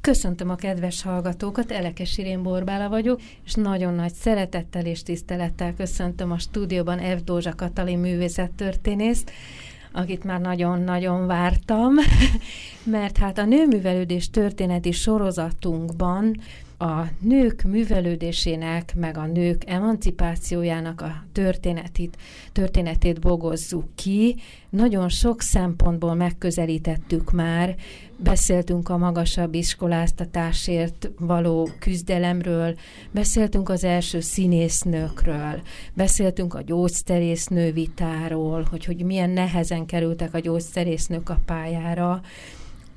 Köszöntöm a kedves hallgatókat, Elekes Irén Borbála vagyok, és nagyon nagy szeretettel és tisztelettel köszöntöm a stúdióban Erdős Katalin művészettörténészt, akit már nagyon-nagyon vártam, mert hát a nőművelődés történeti sorozatunkban a nők művelődésének, meg a nők emancipációjának a történetét bogozzuk ki. Nagyon sok szempontból megközelítettük már, beszéltünk a magasabb iskoláztatásért való küzdelemről, beszéltünk az első színésznőkről, beszéltünk a gyógyszerésznő vitáról, hogy milyen nehezen kerültek a gyógyszerésznők a pályára,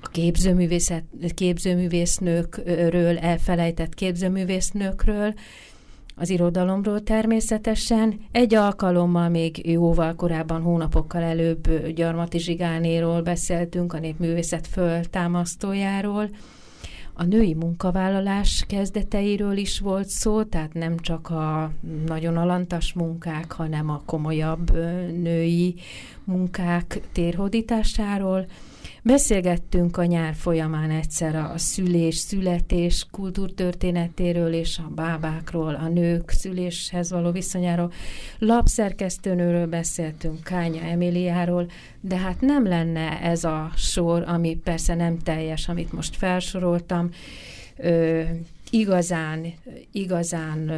a képzőművésznőkről, elfelejtett képzőművésznőkről, az irodalomról természetesen. Egy alkalommal még jóval korábban, hónapokkal előbb Gyarmati Zsigánéról beszéltünk, a népművészet föltámasztójáról. A női munkavállalás kezdeteiről is volt szó, tehát nem csak a nagyon alantas munkák, hanem a komolyabb női munkák térhódításáról. Beszélgettünk a nyár folyamán egyszer a szülés-születés kultúrtörténetéről és a bábákról, a nők szüléshez való viszonyáról. Lapszerkesztőnőről beszéltünk, Kánya Emíliáról, de hát nem lenne ez a sor, ami persze nem teljes, amit most felsoroltam, igazán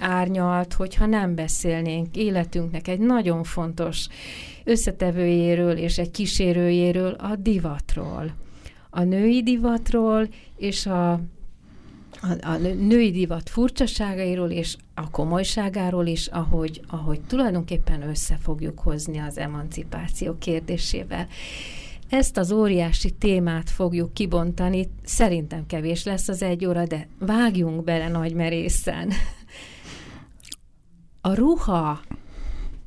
árnyalt, hogyha nem beszélnénk életünknek egy nagyon fontos összetevőjéről és egy kísérőjéről, a divatról. A női divatról és a női divat furcsaságairól és a komolyságáról is, ahogy tulajdonképpen össze fogjuk hozni az emancipáció kérdésével. Ezt az óriási témát fogjuk kibontani, szerintem kevés lesz az 1 óra, de vágjunk bele nagy merészen. A ruha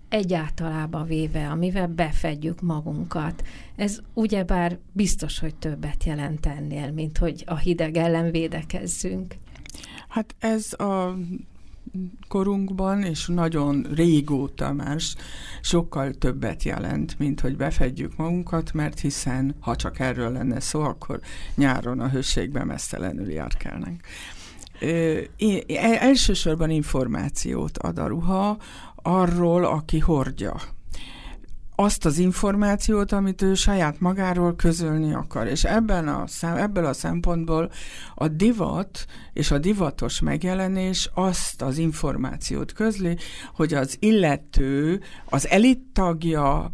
egyáltalában véve, amivel befedjük magunkat, ez ugyebár biztos, hogy többet jelent ennél, mint hogy a hideg ellen védekezzünk. Hát ez a korunkban, és nagyon régóta már sokkal többet jelent, mint hogy befedjük magunkat, mert hiszen, ha csak erről lenne szó, akkor nyáron a hőségben mesztelenül járkálnánk. Elsősorban információt ad a ruha arról, aki hordja. Azt az információt, amit ő saját magáról közölni akar. És ebből a szempontból a divat és a divatos megjelenés azt az információt közli, hogy az illető, az elit tagja,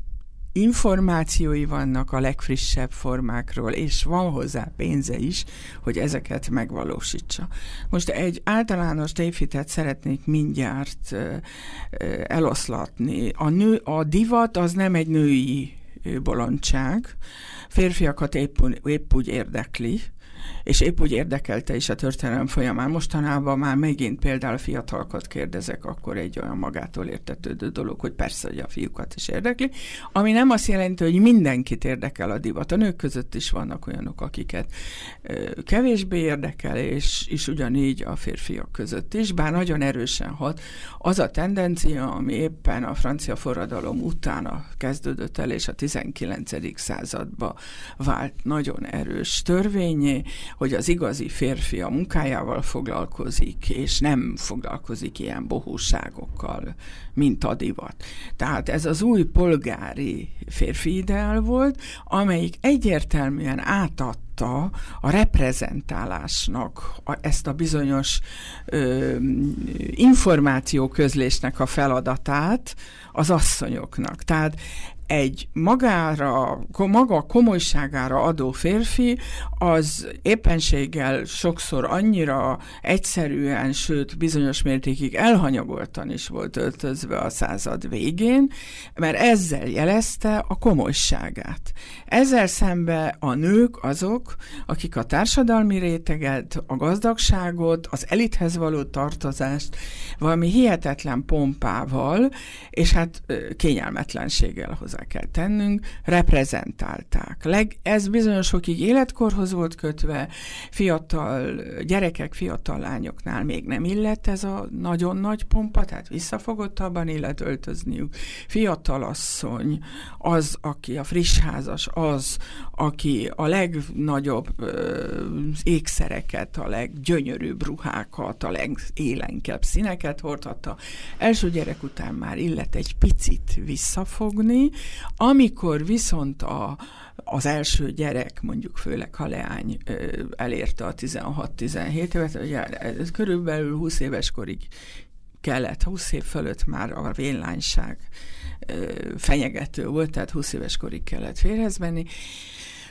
információi vannak a legfrissebb formákról, és van hozzá pénze is, hogy ezeket megvalósítsa. Most egy általános tévhitet szeretnék mindjárt eloszlatni. A divat az nem egy női bolondság, férfiakat épp úgy érdekli, és épp úgy érdekelte is a történelem folyamán. Mostanában már megint például fiatalokat kérdezek, akkor egy olyan magától értetődő dolog, hogy persze, hogy a fiúkat is érdekli, ami nem azt jelenti, hogy mindenkit érdekel a divat. A nők között is vannak olyanok, akiket kevésbé érdekel, és ugyanígy a férfiak között is, bár nagyon erősen hat az a tendencia, ami éppen a francia forradalom utána kezdődött el, és a 19. században vált nagyon erős törvényé, hogy az igazi férfi a munkájával foglalkozik, és nem foglalkozik ilyen bohóságokkal, mint a divat. Tehát ez az új polgári férfi ideál volt, amelyik egyértelműen átadta a reprezentálásnak ezt a bizonyos információközlésnek a feladatát az asszonyoknak. Tehát egy maga komolyságára adó férfi, az éppenséggel sokszor annyira egyszerűen, sőt bizonyos mértékig elhanyagoltan is volt öltözve a század végén, mert ezzel jelezte a komolyságát. Ezzel szemben a nők azok, akik a társadalmi réteget, a gazdagságot, az elithez való tartozást valami hihetetlen pompával, és hát kényelmetlenséggel hozzá kell tennünk, reprezentálták. Ez bizonyos fokig életkorhoz volt kötve, fiatal gyerekek, fiatal lányoknál még nem illett ez a nagyon nagy pompa, tehát visszafogottabban illet öltözniük. Fiatal asszony, az, aki a frissházas, az, aki a legnagyobb ékszereket, a leggyönyörűbb ruhákat, a legélenkebb színeket hordhatta. Első gyerek után már illet egy picit visszafogni, amikor viszont az első gyerek, mondjuk főleg ha leány elérte a 16-17 évet, ugye, körülbelül 20 éves korig kellett, 20 év fölött már a vénlányság fenyegető volt, tehát 20 éves korig kellett férhez menni.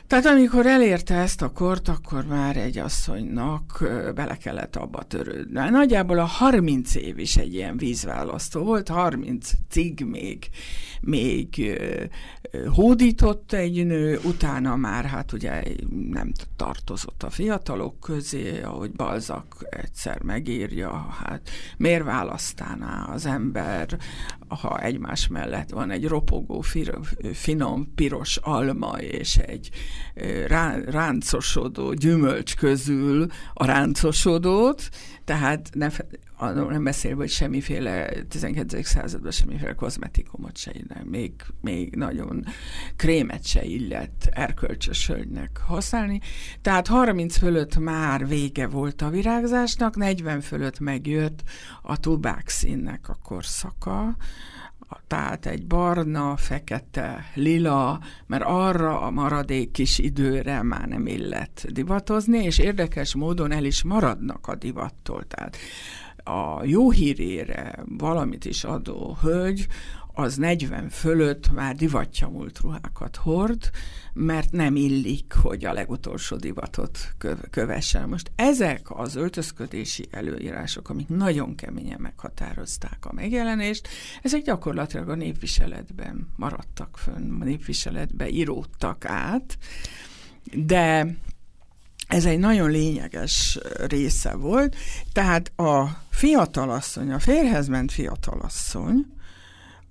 Tehát amikor elérte ezt a kort, akkor már egy asszonynak bele kellett abba törődni. Nagyjából a 30 év is egy ilyen vízválasztó volt, 30-ig még hódított egy nő, utána már hát ugye nem tartozott a fiatalok közé, ahogy Balzac egyszer megírja, hát miért választaná az ember, ha egymás mellett van egy ropogó, finom, piros alma és egy ráncosodó gyümölcs közül a ráncosodót, tehát nem beszélve, hogy semmiféle 12. században semmiféle kozmetikumot se illett, még nagyon krémet se illett erkölcsös hölgynek használni. Tehát 30 fölött már vége volt a virágzásnak, 40 fölött megjött a tubák színnek a korszaka, tehát egy barna, fekete, lila, mert arra a maradék kis időre már nem illett divatozni, és érdekes módon el is maradnak a divattól. Tehát a jó hírére valamit is adó hölgy, az 40 fölött már divattyamult ruhákat hord, mert nem illik, hogy a legutolsó divatot kövessen. Most ezek az öltözködési előírások, amik nagyon keményen meghatározták a megjelenést, ezek gyakorlatilag a népviseletben maradtak fönn, a népviseletbe íródtak át, de ez egy nagyon lényeges része volt. Tehát a fiatalasszony, a férhez ment fiatalasszony,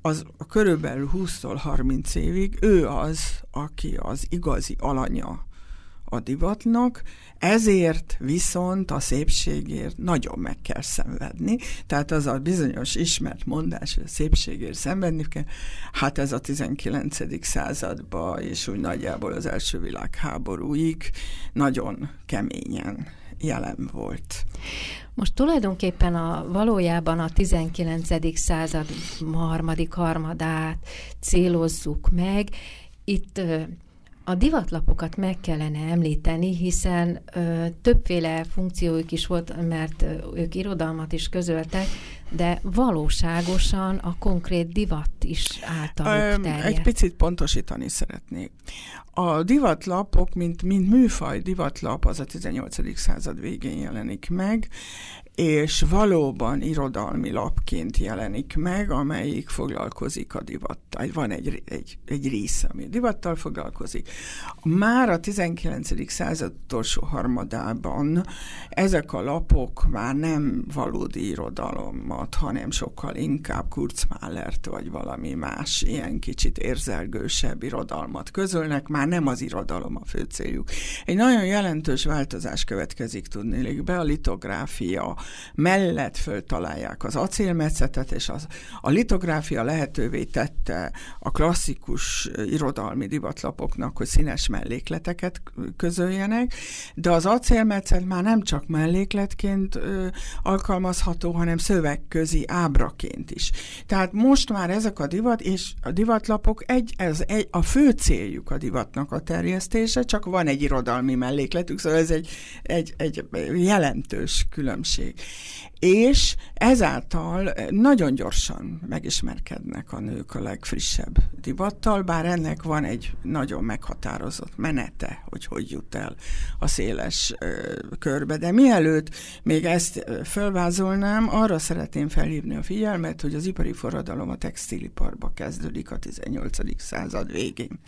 az körülbelül 20-tól 30 évig ő az, aki az igazi alanya a divatnak, ezért viszont a szépségért nagyon meg kell szenvedni. Tehát az a bizonyos ismert mondás, hogy a szépségért szenvedni kell, hát ez a 19. században és úgy nagyjából az első világháborúig nagyon keményen jelen volt. Most tulajdonképpen valójában a 19. század harmadik harmadát célozzuk meg. Itt a divatlapokat meg kellene említeni, hiszen többféle funkciójuk is volt, mert ők irodalmat is közöltek, de valóságosan a konkrét divat is általuk terjedt. Egy picit pontosítani szeretnék. A divatlapok, mint műfaj divatlap, az a 18. század végén jelenik meg, és valóban irodalmi lapként jelenik meg, amelyik foglalkozik a divattal. Van egy része, ami divattal foglalkozik. Már a 19. század utolsó harmadában ezek a lapok már nem valódi irodalomat, hanem sokkal inkább Kurzmailert vagy valami más, ilyen kicsit érzelgősebb irodalmat közölnek, már nem az irodalom a fő céljuk. Egy nagyon jelentős változás következik tudniillik be, a litográfia mellett föltalálják az acélmetszetet, és a litográfia lehetővé tette a klasszikus irodalmi divatlapoknak, hogy színes mellékleteket közöljenek, de az acélmetszet már nem csak mellékletként alkalmazható, hanem szövegközi ábraként is. Tehát most már ezek a divat és a divatlapok a fő céljuk a divatnak a terjesztése, csak van egy irodalmi mellékletük, szóval ez egy jelentős különbség. és ezáltal nagyon gyorsan megismerkednek a nők a legfrissebb divattal, bár ennek van egy nagyon meghatározott menete, hogy hogy jut el a széles körbe. De mielőtt még ezt fölvázolnám, arra szeretném felhívni a figyelmet, hogy az ipari forradalom a textiliparba kezdődik a 18. század végén.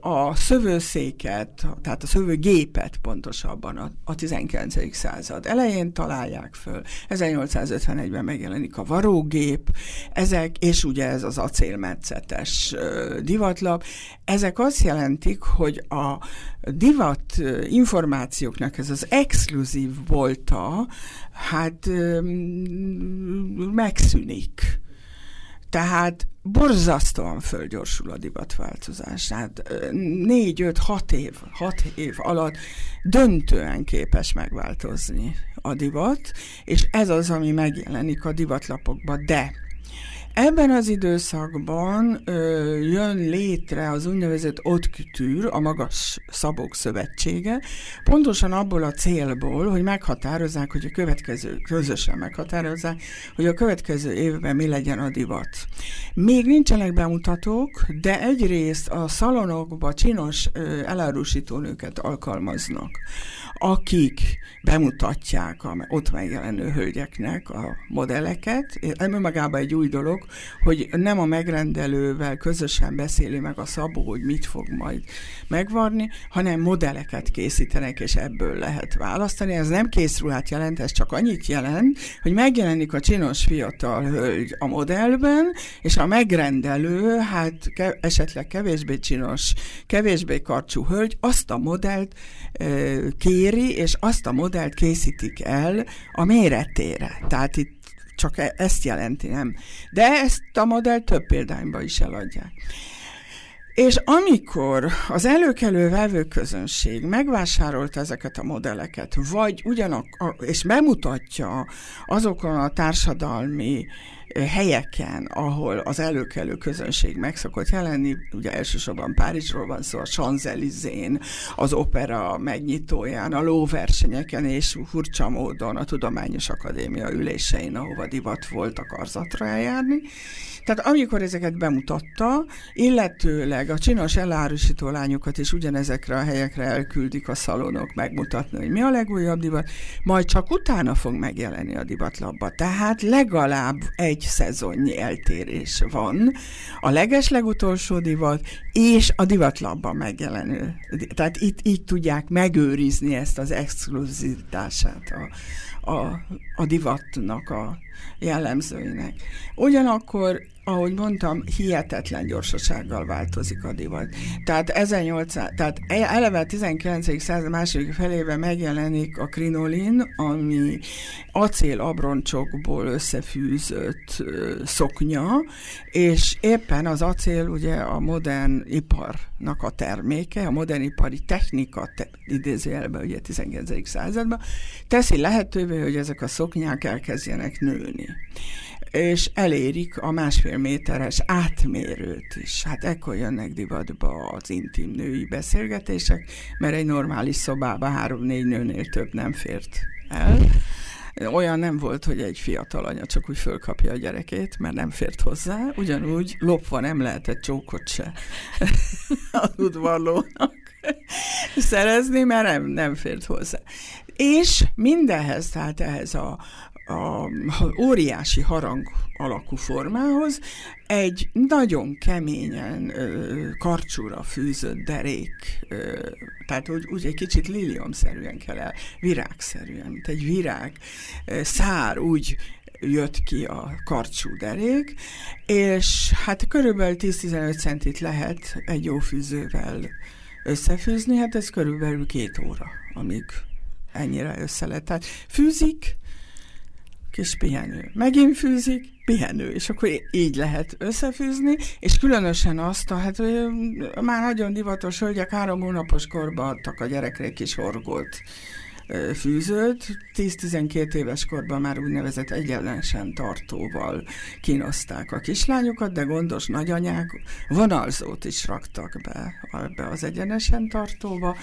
A szövőszéket, tehát a szövőgépet pontosabban a 19. század elején találják föl. 1851-ben megjelenik a varógép, ezek, és ugye ez az acélmetszetes divatlap. Ezek azt jelentik, hogy a divat információknak ez az exkluzív volta, hát megszűnik. Tehát borzasztóan fölgyorsul a divatváltozás. Hát 4-5-6 év alatt döntően képes megváltozni a divat, és ez az, ami megjelenik a divatlapokban, de ebben az időszakban jön létre az úgynevezett haute couture, a Magas Szabók Szövetsége, pontosan abból a célból, hogy meghatározzák, hogy a következő, közösen meghatározzák, hogy a következő évben mi legyen a divat. Még nincsenek bemutatók, de egyrészt a szalonokba csinos elárusítónőket alkalmaznak, akik bemutatják a ott megjelenő hölgyeknek a modelleket. Ebből magában egy új dolog, hogy nem a megrendelővel közösen beszéli meg a szabó, hogy mit fog majd megvarni, hanem modelleket készítenek, és ebből lehet választani. Ez nem készruhát jelent, ez csak annyit jelent, hogy megjelenik a csinos fiatal hölgy a modellben, és a megrendelő, hát esetleg kevésbé csinos, kevésbé karcsú hölgy, azt a modellt kéri, és azt a modellt készítik el a méretére. Tehát itt csak ezt jelenti, nem? De ezt a modellt több példányba is eladják. És amikor az előkelő vevőközönség megvásárolta ezeket a modelleket, vagy ugyanak, és bemutatja azokon a társadalmi helyeken, ahol az előkelő közönség meg szokott jelenni, ugye elsősorban Párizsról van szó, a Champs-Élysén, az opera megnyitóján, a lóversenyeken, és furcsa módon a Tudományos Akadémia ülésein, ahova divat volt a karzatra eljárni. Tehát amikor ezeket bemutatta, illetőleg a csinos elárusító lányokat is ugyanezekre a helyekre elküldik a szalonok megmutatni, hogy mi a legújabb divat, majd csak utána fog megjelenni a divatlapba. Tehát legalább egy szezonnyi eltérés van. A legeslegutolsó divat és a divatlapban megjelenő. Tehát itt így tudják megőrizni ezt az exkluzivitását a divatnak, a jellemzőinek. Ugyanakkor, ahogy mondtam, hihetetlen gyorsasággal változik a divat. Tehát, tehát eleve 19. század második felében megjelenik a krinolin, ami acél abroncsokból összefűzött szoknya, és éppen az acél ugye a modern iparnak a terméke, a modern ipari technika idézőjelben ugye 19. században teszi lehetővé, hogy ezek a szoknyák elkezdjenek nőni, és elérik a 1,5 méteres átmérőt is. Hát ekkor jönnek divatba az intim női beszélgetések, mert egy normális szobában 3-4 nőnél több nem fért el. Olyan nem volt, hogy egy fiatal anya csak úgy fölkapja a gyerekét, mert nem fért hozzá. Ugyanúgy lopva nem lehetett csókot se az udvarlónak szerezni, mert nem fért hozzá. És mindenhez, tehát ehhez a óriási harang alakú formához egy nagyon keményen karcsúra fűzött derék, tehát úgy egy kicsit liliomszerűen kell el, virágszerűen, mint egy virág szár úgy jött ki a karcsú derék, és hát körülbelül 10-15 centit lehet egy jó fűzővel összefűzni, hát ez körülbelül 2 óra, amíg ennyire össze lehet. Tehát fűzik, kis pihenő. Megint fűzik, pihenő, és akkor így lehet összefűzni, és különösen azt, hát már nagyon divatos hölgyek 3 hónapos korban adtak a gyerekre egy kis horgót fűzött. 10-12 éves korban már úgynevezett egyenlensen tartóval kínozták a kislányokat, de gondos nagyanyák vonalzót is raktak be az egyenesen tartóba,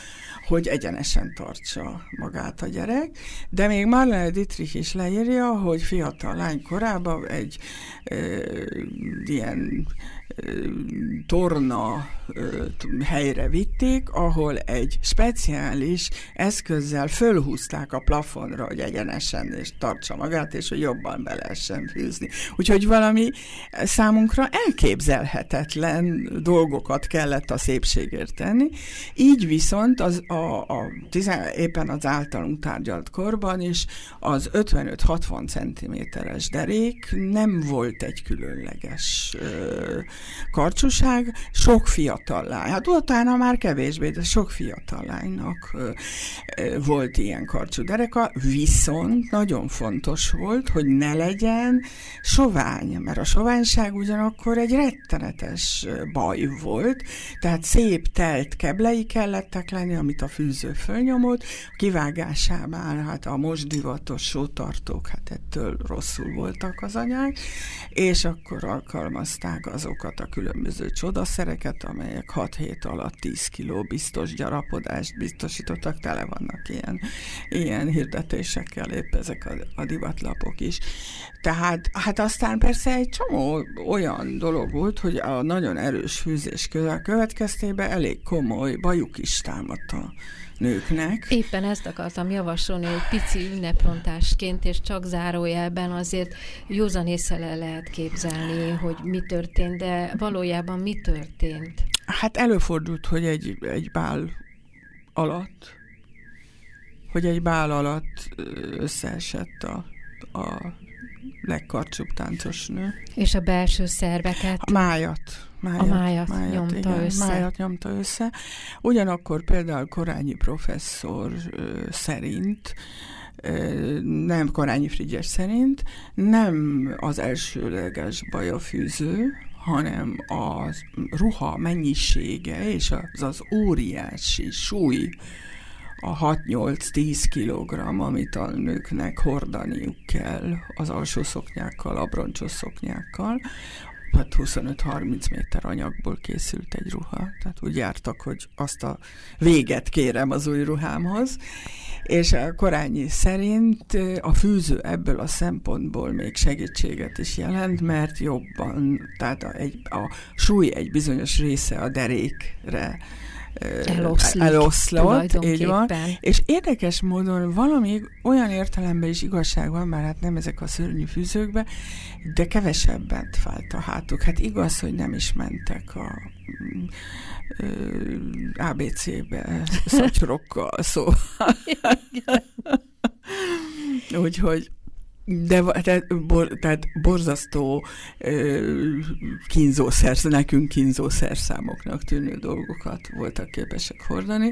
hogy egyenesen tartsa magát a gyerek. De még Marlene Dietrich is leírja, hogy fiatal lány korában egy ilyen torna helyre vitték, ahol egy speciális eszközzel fölhúzták a plafonra, hogy egyenesen és tartsa magát, és hogy jobban be lehessen fűzni. Úgyhogy valami számunkra elképzelhetetlen dolgokat kellett a szépségért tenni. Így viszont éppen az általunk tárgyalt korban is az 55-60 cm-es derék nem volt egy különleges karcsúság, sok fiatal lány. Hát utána már kevésbé, de sok fiatal lánynak volt ilyen karcsú dereka, viszont nagyon fontos volt, hogy ne legyen sovány, mert a soványság ugyanakkor egy rettenetes baj volt, tehát szép telt keblei kellettek lenni, amit a fűző fölnyomott, kivágásában hát a most divatos sótartók, hát ettől rosszul voltak az anyák, és akkor alkalmazták azokat a különböző csodaszereket, amelyek 6 hét alatt 10 kiló biztos gyarapodást biztosítottak, tele vannak ilyen hirdetésekkel, épp ezek a divatlapok is. Tehát hát aztán persze egy csomó olyan dolog volt, hogy a nagyon erős fűzés következtében elég komoly bajuk is támadt a nőknek. Éppen ezt akartam javasolni, hogy pici ünneprontásként, és csak zárójelben azért józan ésszel el lehet képzelni, hogy mi történt, de valójában mi történt? Hát előfordult, hogy egy bál alatt összeesett a legkarcsúbb táncosnő. És a belső szerveket? A májat nyomta, igen, össze. Májat nyomta össze. Ugyanakkor például Korányi professzor szerint, nem Korányi Frigyes szerint, nem az elsőleges baj a fűző, hanem a ruha mennyisége és az óriási súly, a 6-8-10 kilogramm, amit a nőknek hordaniuk kell az alsó szoknyákkal, a broncsos szoknyákkal. Hát 25-30 méter anyagból készült egy ruha, tehát úgy jártak, hogy azt a véget kérem az új ruhámhoz, és a Korányi szerint a fűző ebből a szempontból még segítséget is jelent, mert jobban, tehát a súly egy bizonyos része a derékre eloszlott, így van. És érdekes módon valami olyan értelemben is igazság van, már hát nem ezek a szörnyű fűzőkbe, de kevesebbet fájt a hátuk. Hát igaz, hogy nem is mentek a ABC-be szatyrokkal, szóval. Úgyhogy tehát borzasztó nekünk kínzószerszámoknak tűnő dolgokat voltak képesek hordani,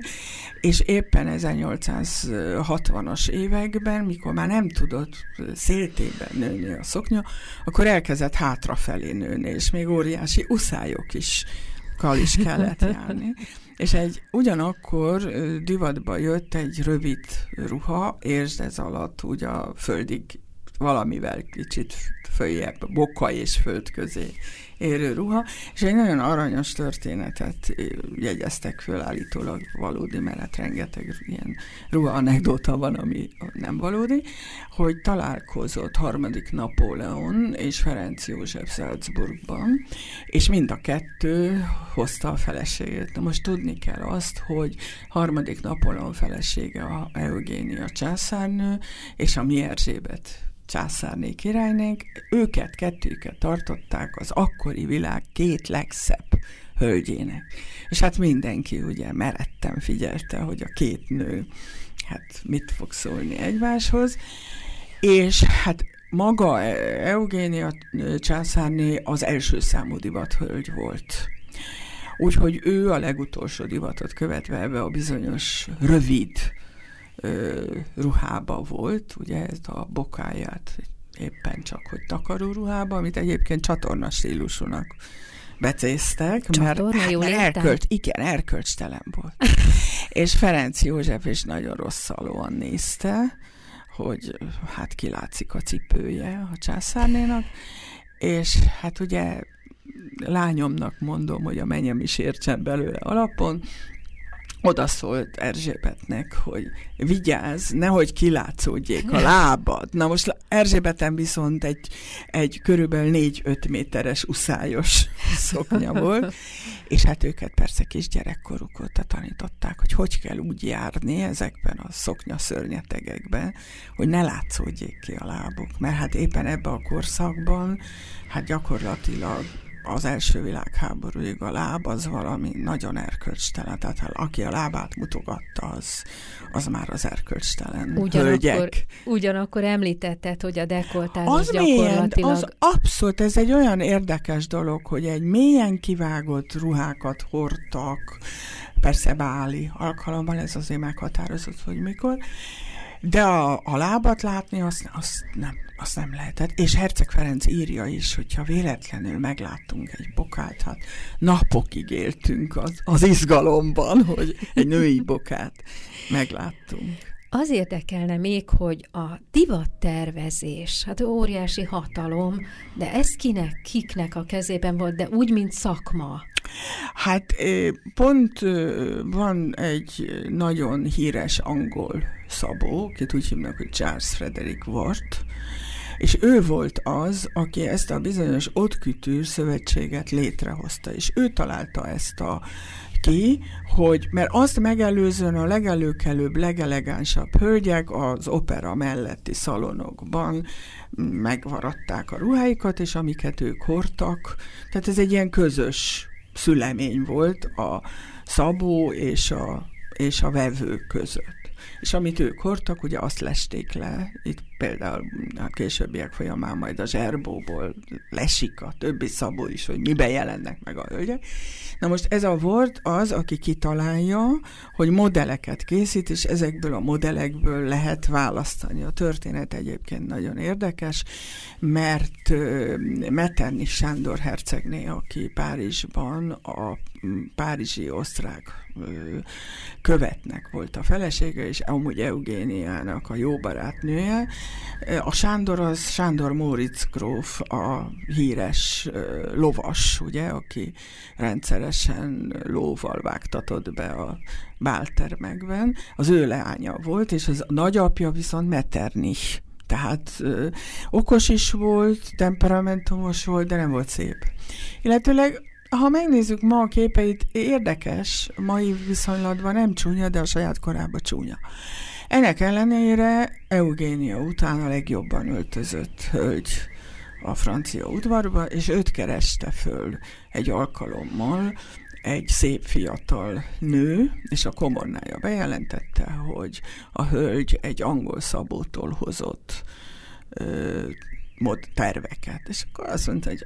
és éppen 1860-as években, mikor már nem tudott széltében nőni a szoknya, akkor elkezdett hátrafelé nőni, és még óriási uszályok is kellett járni. És ugyanakkor divatba jött egy rövid ruha, és ez alatt úgy a földig valamivel kicsit följebb, boka és föld közé érő ruha, és egy nagyon aranyos történetet jegyeztek föl, állítólag valódi, mellett rengeteg ilyen ruha anekdóta van, ami nem valódi, hogy találkozott III. Napóleon és Ferenc József Salzburgban, és mind a kettő hozta a feleségét. Na most tudni kell azt, hogy III. Napóleon felesége a Eugénia császárnő, és a mi Erzsébet császárné királynénk, őket, kettőket tartották az akkori világ két legszebb hölgyének. És hát mindenki ugye meretten figyelte, hogy a két nő hát mit fog szólni egymáshoz, és hát maga Eugénia császárné az első számú divathölgy volt. Úgyhogy ő a legutolsó divatot követve ebbe a bizonyos rövid ruhába volt, ugye ezt a bokáját éppen csak, hogy takaró ruhába, amit egyébként csatorna stílusúnak becéztek, igen, erkölcstelen volt. És Ferenc József is nagyon rosszalóan nézte, hogy hát kilátszik a cipője a császárnénak, és hát ugye lányomnak mondom, hogy a mennyem is értsen belőle alapon, oda szólt Erzsébetnek, hogy vigyázz, nehogy kilátszódjék a lábad. Na most Erzsébeten viszont egy körülbelül 4-5 méteres uszályos szoknya volt, és hát őket persze kisgyerekkoruk óta tanították, hogy kell úgy járni ezekben a szoknyaszörnyetegekben, hogy ne látszódjék ki a lábuk, mert hát éppen ebben a korszakban hát gyakorlatilag az első világháborúig a láb az valami nagyon erkölcstelen. Tehát aki a lábát mutogatta, az már az erkölcstelen hölgyek. Ugyanakkor említetted, hogy a dekoltálás gyakorlatilag... Az abszolút, ez egy olyan érdekes dolog, hogy egy mélyen kivágott ruhákat hordtak, persze báli alkalommal, ez azért meghatározott, hogy mikor, de a lábat látni, azt nem lehetett. És Herceg Ferenc írja is, hogyha véletlenül megláttunk egy bokát, hát napokig éltünk az izgalomban, hogy egy női bokát megláttunk. Az érdekelne még, hogy a divattervezés, hát óriási hatalom, de ez kiknek a kezében volt, de úgy, mint szakma. Hát pont van egy nagyon híres angol szabó, akit úgy hívnak, hogy Charles Frederick Worth, és ő volt az, aki ezt a bizonyos haute-couture szövetséget létrehozta, és ő találta ezt ki, hogy, mert azt megelőzően a legelőkelőbb, legelegánsabb hölgyek az opera melletti szalonokban megvaradták a ruháikat, és amiket ők hordtak. Tehát ez egy ilyen közös szülemény volt a szabó és a vevő között. És amit ők hordtak, ugye azt lesték le, itt például a későbbiek folyamán majd a zserbóból lesik a többi szabó is, hogy miben jelennek meg a hölgyek. Na most ez a Worth az, aki kitalálja, hogy modelleket készít, és ezekből a modellekből lehet választani. A történet egyébként nagyon érdekes, mert Metternich Sándor hercegné, aki Párizsban a párizsi osztrák követnek volt a felesége, és amúgy Eugéniának a jó barátnője. A Sándor az Sándor Móricz gróf, a híres lovas, ugye, aki rendszeresen lóval vágtatott be a báltermekben. Az ő leánya volt, és az nagyapja viszont Metternich. Tehát okos is volt, temperamentumos volt, de nem volt szép. Illetőleg ha megnézzük ma a képeit, érdekes, mai viszonylatban nem csúnya, de a saját korában csúnya. Ennek ellenére Eugénia után a legjobban öltözött hölgy a francia udvarba, és őt kereste föl egy alkalommal egy szép fiatal nő, és a komornája bejelentette, hogy a hölgy egy angol szabótól hozott terveket. És akkor azt mondta, hogy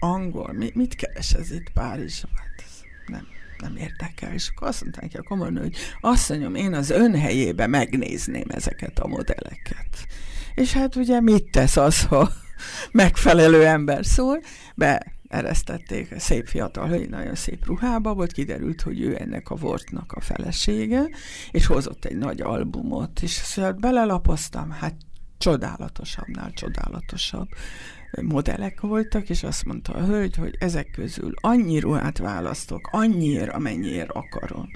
angol, mit keres ez itt Párizsban? Hát nem érdekel. És akkor azt mondta neki a komornő, hogy asszonyom, én az ön helyébe megnézném ezeket a modelleket. És hát ugye mit tesz az, ha megfelelő ember szól? Eresztették, szép fiatal hölgy, nagyon szép ruhába volt, kiderült, hogy ő ennek a Worthnak a felesége, és hozott egy nagy albumot, és szóval belelapoztam, hát csodálatosabbnál csodálatosabb modellek voltak, és azt mondta a hölgy, hogy ezek közül annyi ruhát választok, annyira, amennyiért akarom.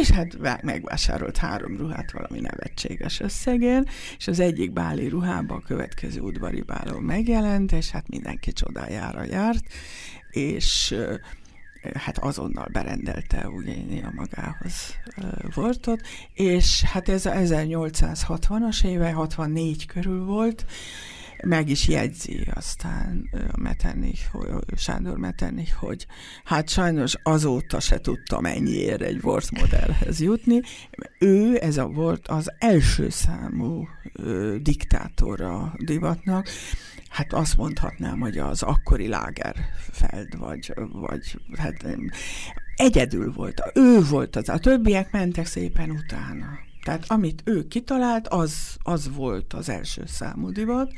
És hát megvásárolt 3 ruhát valami nevetséges összegért, és az egyik báli ruhába a következő udvari bálon megjelent, és hát mindenki csodájára járt, és hát azonnal berendelte Eugénia magához Worthot, és hát ez a 1860-as éve, 64 körül volt, meg is jegyzi aztán Sándor Metternich, hogy hát sajnos azóta se tudtam ennyiért egy Worth modellhez jutni. Ő, ez a Worth, az első számú diktátora divatnak. Hát azt mondhatnám, hogy az akkori Lagerfeld, vagy hát egyedül volt. Ő volt az, a többiek mentek szépen utána. Tehát amit ő kitalált, az volt az első számú divat.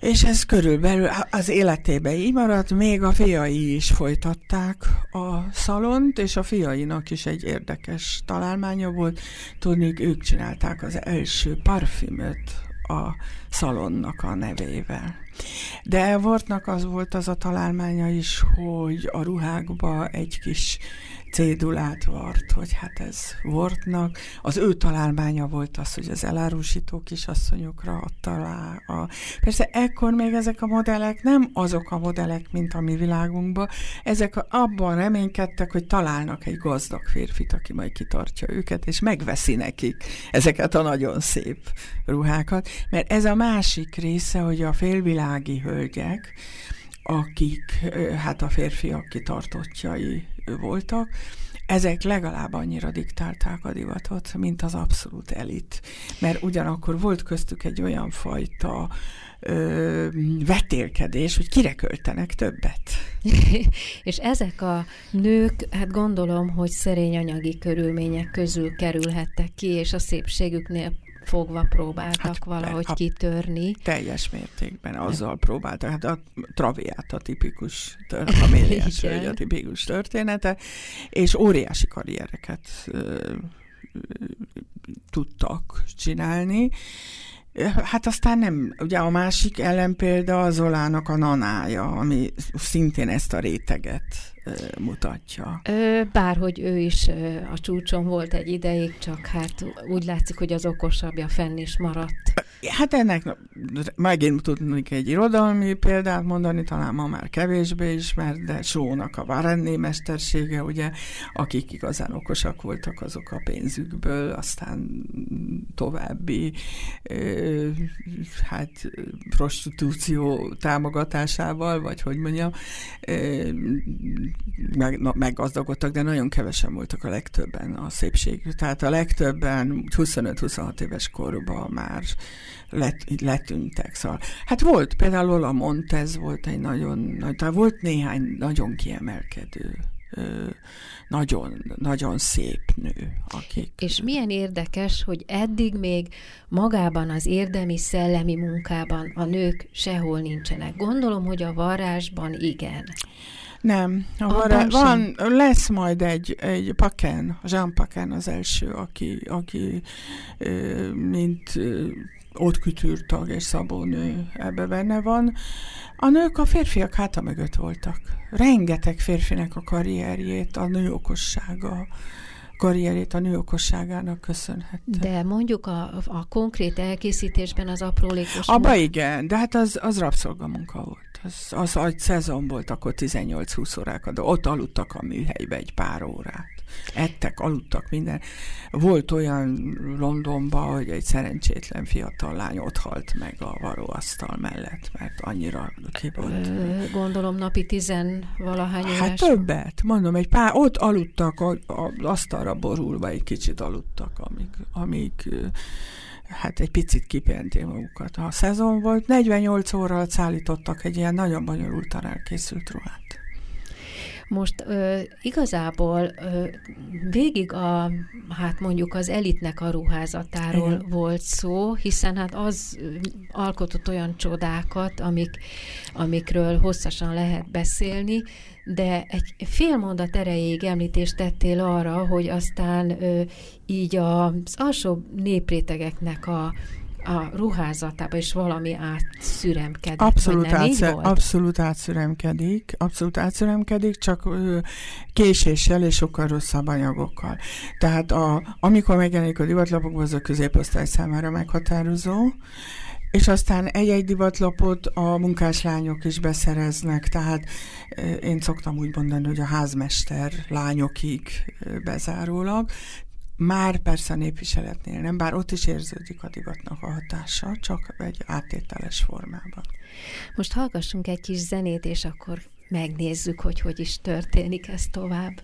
És ez körülbelül az életében így maradt, még a fiai is folytatták a szalont, és a fiainak is egy érdekes találmánya volt. Tudni, ők csinálták az első parfümöt a szalonnak a nevével. De Worthnak az volt az a találmánya is, hogy a ruhákba egy kis cédulát vart, hogy hát ez Worthnak. Az ő találmánya volt az, hogy az elárusító kisasszonyokra adta rá. Persze ekkor még ezek a modellek nem azok a modellek, mint a mi világunkban. Ezek abban reménykedtek, hogy találnak egy gazdag férfit, aki majd kitartja őket, és megveszi nekik ezeket a nagyon szép ruhákat. Mert ez a másik része, hogy a félvilági hölgyek, akik hát a férfiak kitartottjai voltak, ezek legalább annyira diktálták a divatot, mint az abszolút elit. Mert ugyanakkor volt köztük egy olyan fajta vetélkedés, hogy kire költenek többet. És ezek a nők, hát gondolom, hogy szerény anyagi körülmények közül kerülhettek ki, és a szépségüknél fogva próbáltak valahogy kitörni. Teljes mértékben azzal próbáltak. Hát a Traviata tipikus, a Méliás hölgy a tipikus története, és óriási karriereket tudtak csinálni. Hát aztán nem, ugye a másik ellenpélda a Zolának a Nanája, ami szintén ezt a réteget mutatja. Bárhogy ő is a csúcson volt egy ideig, csak hát úgy látszik, hogy az okosabbja fenn is maradt. Hát ennek megint tudnék egy irodalmi példát mondani, talán ma már kevésbé ismert, de Sónak a Varenné mestersége, ugye, akik igazán okosak voltak, azok a pénzükből, aztán további prostitúció támogatásával, vagy hogy mondjam, meggazdagodtak, de nagyon kevesen voltak a legtöbben a szépségük. Tehát a legtöbben 25-26 éves korban már letűntek. Szóval, hát volt például a Montez, volt egy nagyon nagy, tehát volt néhány nagyon kiemelkedő, nagyon, nagyon szép nő. És milyen érdekes, hogy eddig még magában az érdemi szellemi munkában a nők sehol nincsenek. Gondolom, hogy a varázsban igen. Nem. Lesz majd egy Paquin, Jean Paquin az első, aki mint haute couture tag és szabónő ebbe benne van. A nők a férfiak háta mögött voltak. Rengeteg férfinek a karrierjét, a nő okosságának köszönhette. De mondjuk a konkrét elkészítésben az aprólékos... Abba igen, de hát az rabszolgamunka volt. Az egy szezon volt, akkor 18-20 órákat, de ott aludtak a műhelybe egy pár órát. Ettek, aludtak, minden. Volt olyan Londonban, hogy egy szerencsétlen fiatal lány ott halt meg a varóasztal mellett, mert annyira kibont. Gondolom napi 10-valahány éves. Hát többet, mondom, egy pár, ott aludtak, az asztalra borulva egy kicsit aludtak, amíg hát egy picit kipihenték magukat. A szezon volt, 48 óra alatt szállítottak egy ilyen nagyon bonyolultan elkészült ruhát. Most igazából végig mondjuk az elitnek a ruházatáról volt szó, hiszen hát az alkotott olyan csodákat, amikről hosszasan lehet beszélni, de egy fél mondat erejéig említést tettél arra, hogy aztán így az alsó néprétegeknek a ruházatába is valami átszüremkedik. Abszolút átszüremkedik, csak késéssel és sokkal rosszabb anyagokkal. Tehát amikor megjelenik a divatlapokban, az a középosztály számára meghatározó, és aztán egy-egy divatlapot a munkáslányok is beszereznek, tehát én szoktam úgy mondani, hogy a házmester lányokig bezárólag. Már persze a népviseletnél nem, bár ott is érződik a divatnak a hatása, csak egy áttételes formában. Most hallgassunk egy kis zenét, és akkor megnézzük, hogy is történik ez tovább.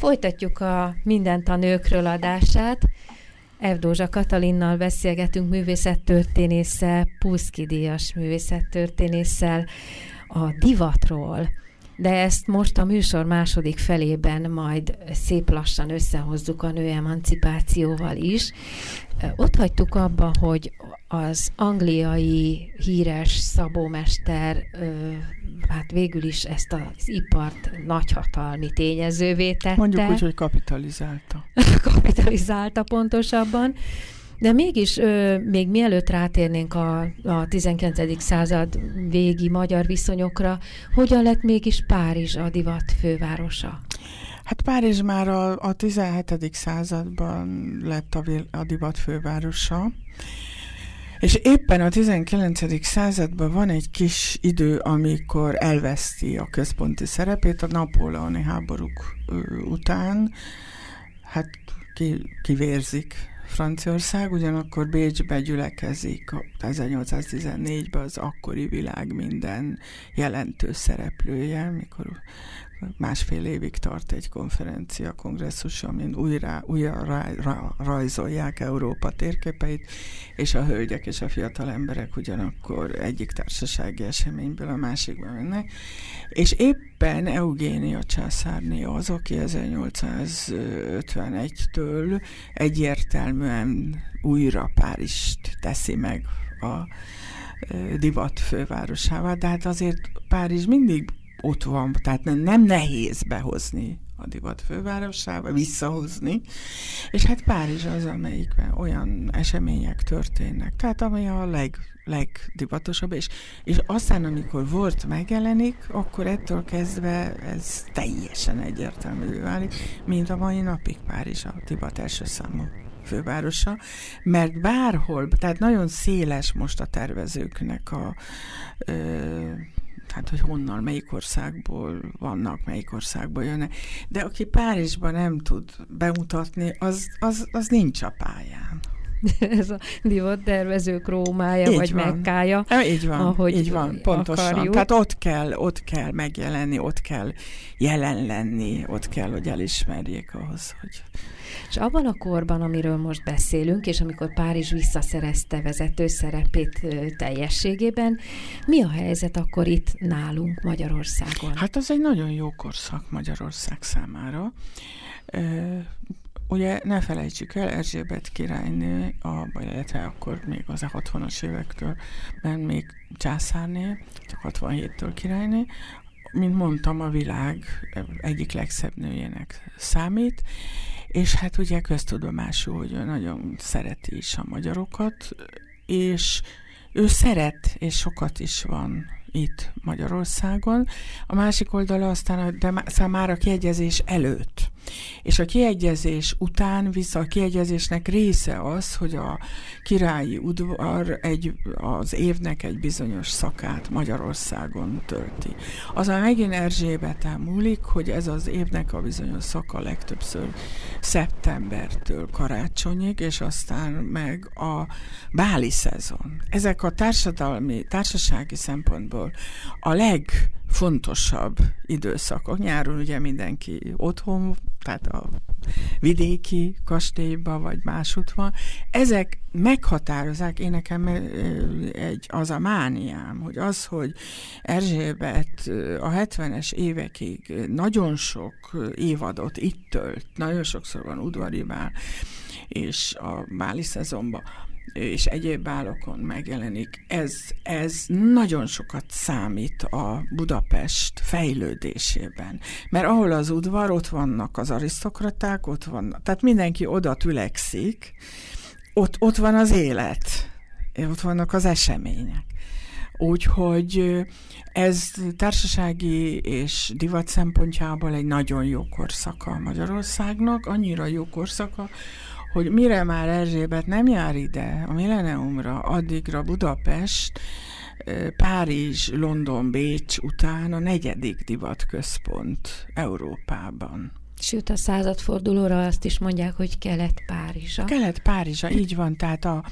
Folytatjuk a Mindent a nőkről adását. Erdős Katalinnal beszélgetünk, művészettörténésszel, Pulszky-díjas művészettörténésszel a divatról. De ezt most a műsor második felében majd szép lassan összehozzuk a nőemancipációval is. Ott hagytuk abba, hogy az angliai híres szabómester, hát végül is ezt az ipart nagyhatalmi tényezővé tette. Mondjuk úgy, hogy kapitalizálta. Kapitalizálta pontosabban. De mégis, még mielőtt rátérnénk a 19. század végi magyar viszonyokra, hogyan lett mégis Párizs a divat fővárosa? Hát Párizs már a 17. században lett a divat fővárosa, és éppen a 19. században van egy kis idő, amikor elveszti a központi szerepét a napóleoni háborúk után, hát kivérzik Franciaország, ugyanakkor Bécsbe gyülekezik 1814-ben az akkori világ minden jelentős szereplője, mikor másfél évig tart egy konferencia, kongresszus, amin újra rajzolják Európa térképeit, és a hölgyek és a fiatal emberek ugyanakkor egyik társasági eseményből a másikba mennek, és éppen Eugénia császárné az, aki 1851-től egyértelműen újra Párizst teszi meg a divat fővárosává, de hát azért Párizs mindig ott van, tehát nem nehéz behozni a divat fővárosába, visszahozni, és hát Párizs az, amelyikben olyan események történnek, tehát ami a legdivatosabb, és aztán, amikor Worth megjelenik, akkor ettől kezdve ez teljesen egyértelművé válik, mint a mai napig Párizs a divat első számú fővárosa, mert bárhol, tehát nagyon széles most a tervezőknek a hát, hogy honnan, melyik országból vannak, melyik országból jönnek. De aki Párizsban nem tud bemutatni, az nincs a pályán. Ez a divat tervezők Rómája, így vagy van. Mekkája. Így van, pontosan. Akarjuk. Tehát ott kell megjelenni, ott kell jelen lenni, ott kell, hogy elismerjék ahhoz, hogy... És abban a korban, amiről most beszélünk, és amikor Párizs visszaszerezte vezető szerepét teljességében, mi a helyzet akkor itt nálunk Magyarországon? Hát az egy nagyon jó korszak Magyarország számára. Ugye ne felejtsük el, Erzsébet királyné, illetve akkor még az a 60-as évektől, mert még császárné, csak 67-től királyné, mint mondtam, a világ egyik legszebb nőjének számít, és hát ugye köztudomású, hogy ő nagyon szereti is a magyarokat, és ő szeret, és sokat is van itt Magyarországon. A másik oldala aztán számára a kiegyezés előtt. És a kiegyezés után vissza a kiegyezésnek része az, hogy a királyi udvar az évnek egy bizonyos szakát Magyarországon tölti. Azon megint Erzsébeten múlik, hogy ez az évnek a bizonyos szaka legtöbbször szeptembertől karácsonyig, és aztán meg a báli szezon. Ezek a társasági szempontból a legfontosabb időszakok. Nyáron ugye mindenki otthon, tehát a vidéki kastélyba, vagy másút van. Ezek meghatározzák, én nekem az a mániám, hogy az, hogy Erzsébet a 70-es évekig nagyon sok évadot itt tölt, nagyon sokszor van udvari bál, és a báli szezonban, és egyéb bálokon megjelenik. Ez nagyon sokat számít a Budapest fejlődésében. Mert ahol az udvar, ott vannak az arisztokraták, ott vannak, tehát mindenki oda tülekszik, ott van az élet, ott vannak az események. Úgyhogy ez társasági és divat szempontjából egy nagyon jó korszaka Magyarországnak, annyira jó korszaka, hogy mire már Erzsébet nem jár ide a Milleniumra, addigra Budapest, Párizs, London, Bécs után a negyedik divatközpont Európában. Sőt, a századfordulóra azt is mondják, hogy Kelet-Párizsa. Kelet-Párizsa, így van, tehát a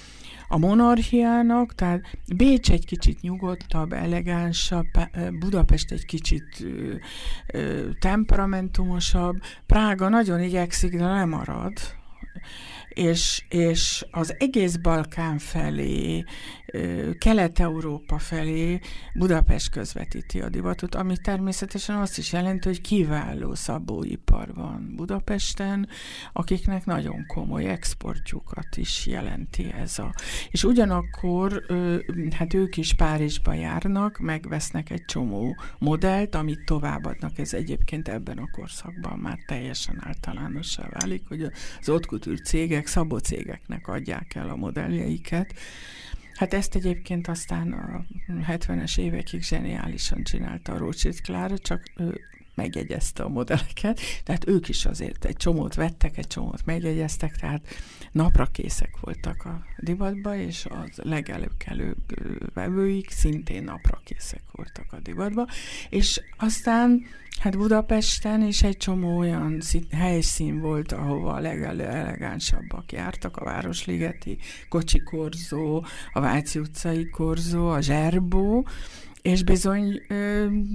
a monarchiának, tehát Bécs egy kicsit nyugodtabb, elegánsabb, Budapest egy kicsit temperamentumosabb, Prága nagyon igyekszik, de nem marad. És az egész Balkán felé, Kelet-Európa felé Budapest közvetíti a divatot, ami természetesen azt is jelenti, hogy kiváló szabóipar van Budapesten, akiknek nagyon komoly exportjukat is jelenti ez a... És ugyanakkor, hát ők is Párizsba járnak, megvesznek egy csomó modellt, amit továbbadnak, ez egyébként ebben a korszakban már teljesen általánossá válik, hogy az ott kultúr cégek, szabó cégeknek adják el a modelljeiket. Hát ezt egyébként aztán a 70-es évekig zseniálisan csinálta a Rochlitz Klára, csak ő megjegyezte a modelleket, tehát ők is azért egy csomót vettek, egy csomót megjegyeztek, tehát napra készek voltak a divatba, és az legelőkelőbb vevőik szintén napra készek voltak a divatba, és aztán hát Budapesten is egy csomó olyan helyszín volt, ahova a legelegánsabbak jártak, a Városligeti Kocsi Korzó, a Váci utcai Korzó, a Zserbó, és bizony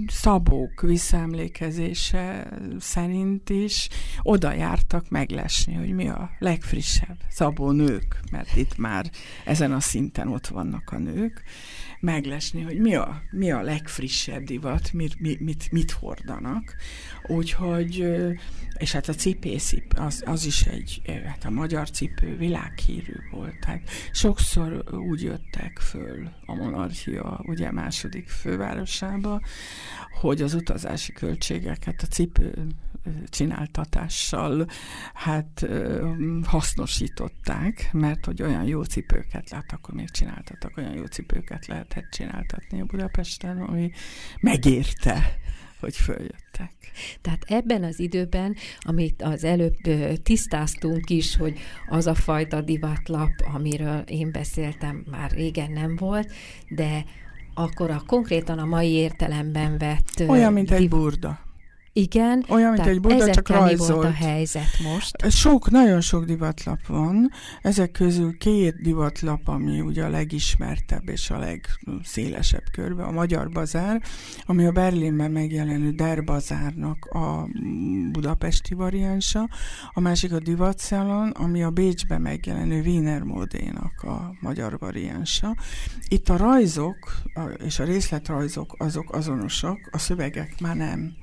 szabók visszaemlékezése szerint is oda jártak meglesni, hogy mi a legfrissebb szabónők, mert itt már ezen a szinten ott vannak a nők, meglesni, hogy mi a legfrissebb divat, mit hordanak. Úgyhogy, és hát a cipészi, az is egy, hát a magyar cipő világhírű volt. Hát sokszor úgy jöttek föl a monarchia, ugye második fővárosába, hogy az utazási költségeket a cipő csináltatással hát hasznosították, mert hogy olyan jó cipőket lehetett csináltatni a Budapesten, ami megérte, hogy följöttek. Tehát ebben az időben, amit az előbb tisztáztunk is, hogy az a fajta divatlap, amiről én beszéltem, már régen nem volt, de akkor konkrétan a mai értelemben vett... Olyan, mint egy burda. Igen. Olyan, mint egy burda, csak rajzolt. Mi volt a helyzet most? Nagyon sok divatlap van. Ezek közül két divatlap, ami ugye a legismertebb és a legszélesebb körbe, a Magyar Bazár, ami a Berlinben megjelenő Der Bazárnak a budapesti variánsa, a másik a Divatszalon, ami a Bécsben megjelenő Wiener Módénak a magyar variánsa. Itt a rajzok és a részletrajzok azok azonosak, a szövegek már nem.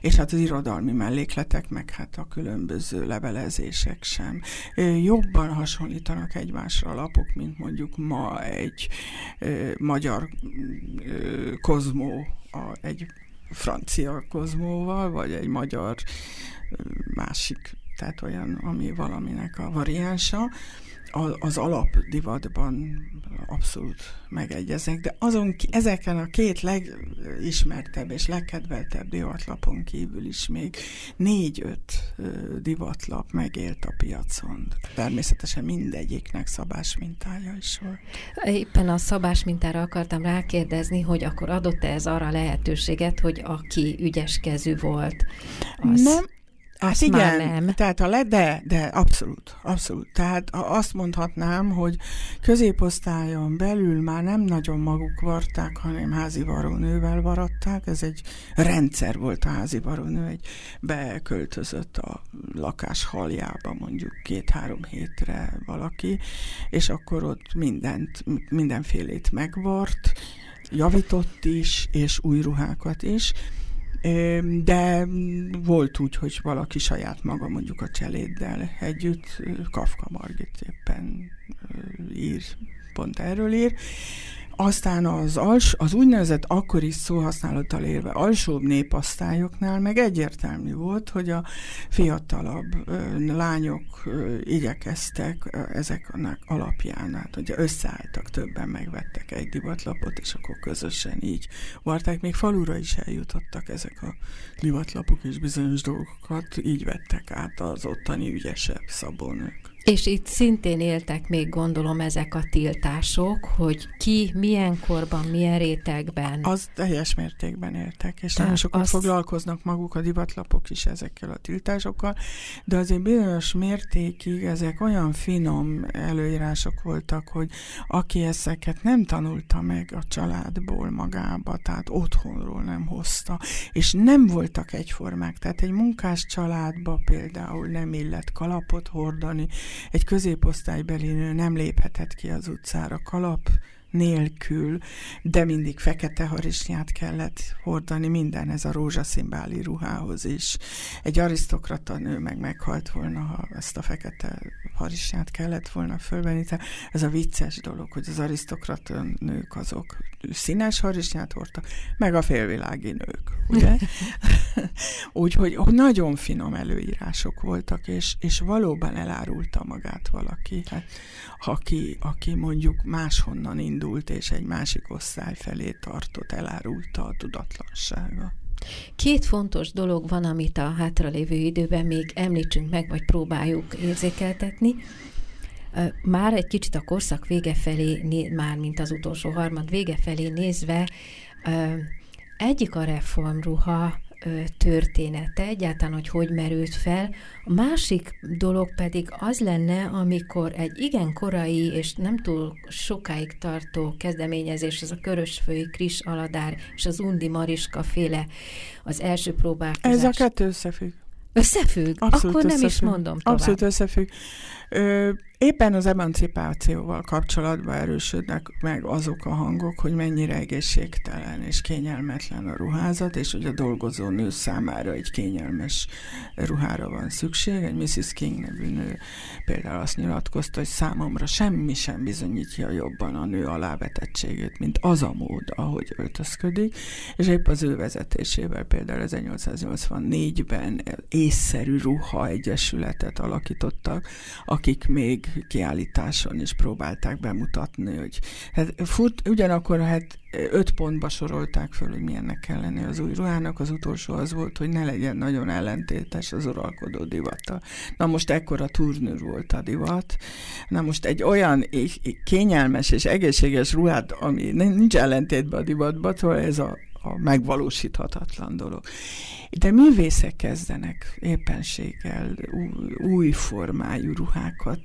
És hát az irodalmi mellékletek, meg hát a különböző levelezések sem. Jobban hasonlítanak egymásra a lapok, mint mondjuk ma egy magyar kozmó, egy francia kozmóval, vagy egy magyar másik, tehát olyan, ami valaminek a variánsa. Az alapdivatban abszolút megegyeznek, de ezeken a két legismertebb és legkedveltebb divatlapon kívül is még 4-5 divatlap megélt a piacon. Természetesen mindegyiknek szabás mintája is volt. Éppen a szabás mintára akartam rákérdezni, hogy akkor adott-e ez arra lehetőséget, hogy aki ügyeskezű volt, az... Nem. Hát igen, tehát de abszolút. Tehát azt mondhatnám, hogy középosztályon belül már nem nagyon maguk varták, hanem házivarónővel varatták. Ez egy rendszer volt, a házivarónő egy beköltözött a lakás haljába mondjuk 2-3 hétre valaki, és akkor ott mindenfélét megvart, javított is, és új ruhákat is. De volt úgy, hogy valaki saját maga mondjuk a cseléddel együtt, Kafka Margit éppen ír, pont erről ír. Aztán az úgynevezett akkori szóhasználattal élve alsóbb népasztályoknál meg egyértelmű volt, hogy a fiatalabb lányok igyekeztek ezeknek alapján, hát hogy összeálltak, többen megvettek egy divatlapot, és akkor közösen így varták. Még falura is eljutottak ezek a divatlapok, és bizonyos dolgokat így vettek át az ottani ügyesebb szabónők. És itt szintén éltek még, gondolom, ezek a tiltások, hogy ki, milyen korban, milyen rétegben. Az teljes mértékben éltek, és nagyon sokat foglalkoznak maguk a divatlapok is ezekkel a tiltásokkal, de azért bizonyos mértékig ezek olyan finom előírások voltak, hogy aki ezeket nem tanulta meg a családból magába, tehát otthonról nem hozta, és nem voltak egyformák, tehát egy munkás családba például nem illett kalapot hordani, egy középosztálybeli nő nem léphetett ki az utcára kalap nélkül, de mindig fekete harisnyát kellett hordani, minden ez a rózsaszínbáli ruhához is. Egy arisztokrata nő meg meghalt volna, ha ezt a fekete harisnyát kellett volna fölvenni. Tehát ez a vicces dolog, hogy az arisztokrata nők azok színes harisnyát hordtak, meg a félvilági nők, ugye? Úgyhogy nagyon finom előírások voltak, és valóban elárulta magát valaki. Hát, aki mondjuk máshonnan indult, és egy másik osztály felé tartott, elárulta a tudatlansága. Két fontos dolog van, amit a hátralévő időben még említsünk meg, vagy próbáljuk érzékeltetni. Már egy kicsit a korszak vége felé, már mint az utolsó harmad vége felé nézve, egyik a reformruha története, egyáltalán, hogy merült fel. A másik dolog pedig az lenne, amikor egy igen korai és nem túl sokáig tartó kezdeményezés, az a körösfői Kriesch Aladár és az Undi Mariska féle az első próbálkozás. Ez a kettő összefügg. Összefügg? Abszolút akkor összefügg. Nem is mondom tovább. Abszolút összefügg. Éppen az emancipációval kapcsolatban erősödnek meg azok a hangok, hogy mennyire egészségtelen és kényelmetlen a ruházat, és hogy a dolgozó nő számára egy kényelmes ruhára van szükség. Egy Mrs. King nevű nő például azt nyilatkozta, hogy számomra semmi sem bizonyítja jobban a nő alávetettségét, mint az a mód, ahogy öltözködik, és épp az ő vezetésével például 1884-ben észszerű ruha egyesületet alakítottak, akik még kiállításon is próbálták bemutatni, hogy hát ugyanakkor hát 5 pontba sorolták föl, hogy milyennek kell lenni az új ruhának. Az utolsó az volt, hogy ne legyen nagyon ellentétes az uralkodó divattal. Na most ekkora turnőr volt a divat. Na most egy olyan kényelmes és egészséges ruhát, ami nincs ellentétben a divatban, ez a megvalósíthatatlan dolog. De művészek kezdenek éppenséggel új formájú ruhákat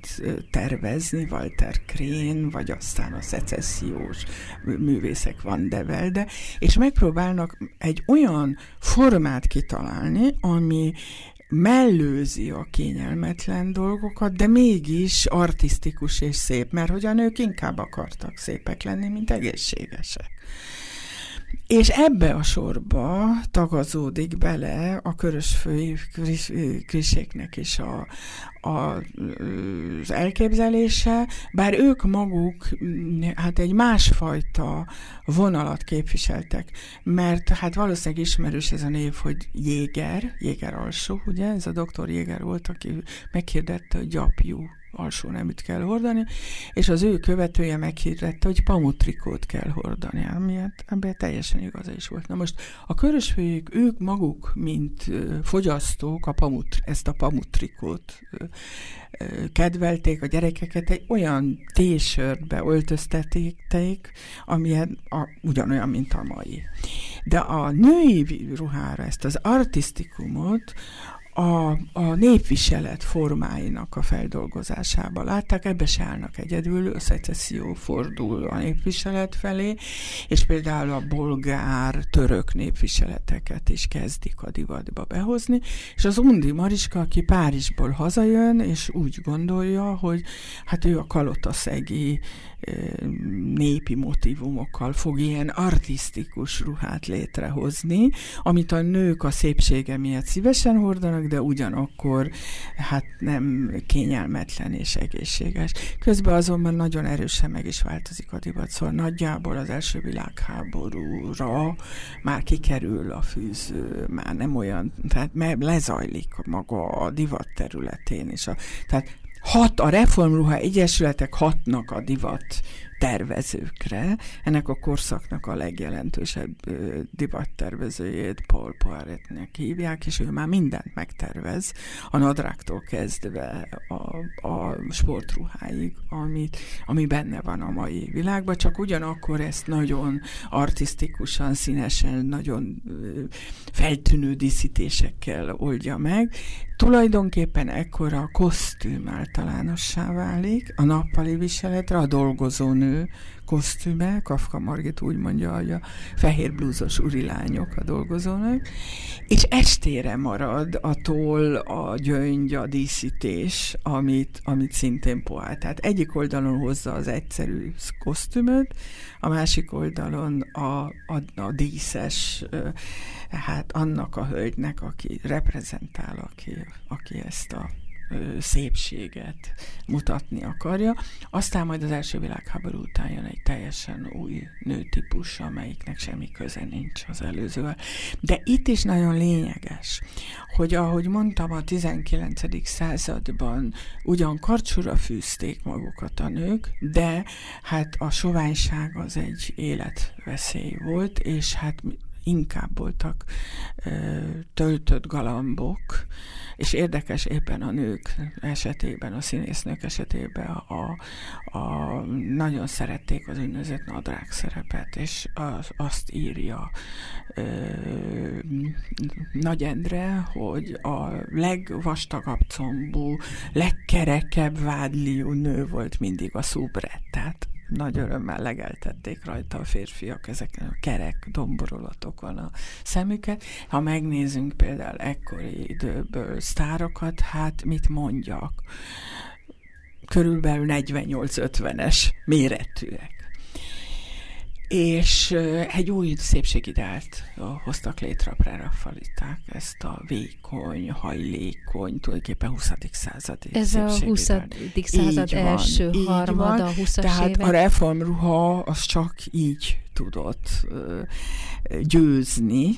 tervezni, Walter Crane, vagy aztán a szecessziós művészek Van de Velde, és megpróbálnak egy olyan formát kitalálni, ami mellőzi a kényelmetlen dolgokat, de mégis artisztikus és szép, mert hogy a nők inkább akartak szépek lenni, mint egészségesek. És ebbe a sorba tagazódik bele a körösfői Krischéknek is az elképzelése, bár ők maguk hát egy másfajta vonalat képviseltek, mert hát valószínűleg ismerős ez a név, hogy Jaeger alsó, ugye? Ez a doktor Jaeger volt, aki meghirdette, hogy gyapjú alsó neműt kell hordani, és az ő követője meghirdette, hogy pamutrikót kell hordani, amiben teljesen igaza is volt. Na most a körösfőjük, ők maguk, mint fogyasztók ezt a pamutrikót kedvelték, a gyerekeket egy olyan t-shirtbe öltöztették, ami ugyanolyan, mint a mai. De a női ruhára ezt az artisztikumot a népviselet formáinak a feldolgozásába látták, ebbe se állnak egyedül, a szecesszió fordul a népviselet felé, és például a bolgár, török népviseleteket is kezdik a divatba behozni, és az Undi Mariska, aki Párizsból hazajön, és úgy gondolja, hogy hát ő a kalotaszegi népi motívumokkal fog ilyen artisztikus ruhát létrehozni, amit a nők a szépsége miatt szívesen hordanak, de ugyanakkor hát nem kényelmetlen és egészséges. Közben azonban nagyon erősen meg is változik a divat, szóval nagyjából az első világháborúra már kikerül a fűző, már nem olyan, tehát lezajlik maga a divat területén is. Tehát a reformruha egyesületek hatnak a divat tervezőkre, ennek a korszaknak a legjelentősebb divattervezőjét, Paul Poiretnek hívják, és ő már mindent megtervez, a nadrágtól kezdve a sportruháig, ami benne van a mai világban, csak ugyanakkor ezt nagyon artisztikusan, színesen, nagyon feltűnő díszítésekkel oldja meg. Tulajdonképpen ekkor a kosztüm általánossá válik, a nappali viseletre a dolgozónő kosztüme, Kafka Margit úgy mondja, hogy a fehér blúzos urilányok a dolgozónők, és estére marad a toll, a gyöngy, a díszítés, amit szintén Poiret. Tehát egyik oldalon hozza az egyszerű kosztümöt, a másik oldalon a díszes, hát annak a hölgynek, aki reprezentál, aki ezt a szépséget mutatni akarja. Aztán majd az első világháború után jön egy teljesen új nőtípus, amelyiknek semmi köze nincs az előzővel. De itt is nagyon lényeges, hogy ahogy mondtam, a 19. században ugyan karcsúra fűzték magukat a nők, de hát a soványság az egy életveszély volt, és hát inkább voltak töltött galambok, és érdekes éppen a nők esetében, a színésznők esetében nagyon szerették az úgynevezett nadrág szerepet, és azt írja Nagy Endre, hogy a legvastagabb combú, legkerekebb vádliú nő volt mindig a szubrett, tehát nagy örömmel legeltették rajta a férfiak ezeken a kerek domborolatok a szemüket. Ha megnézzünk például ekkori időből sztárokat, hát mit mondjak? Körülbelül 48-50-es méretűek. És egy új szépségideált hoztak létre a preraffaliták, ezt a vékony, hajlékony, tulajdonképpen 20. századi szépségideált. Ez a 20. század első harmada, a 20-as évek. Tehát a reformruha az csak így tudott győzni.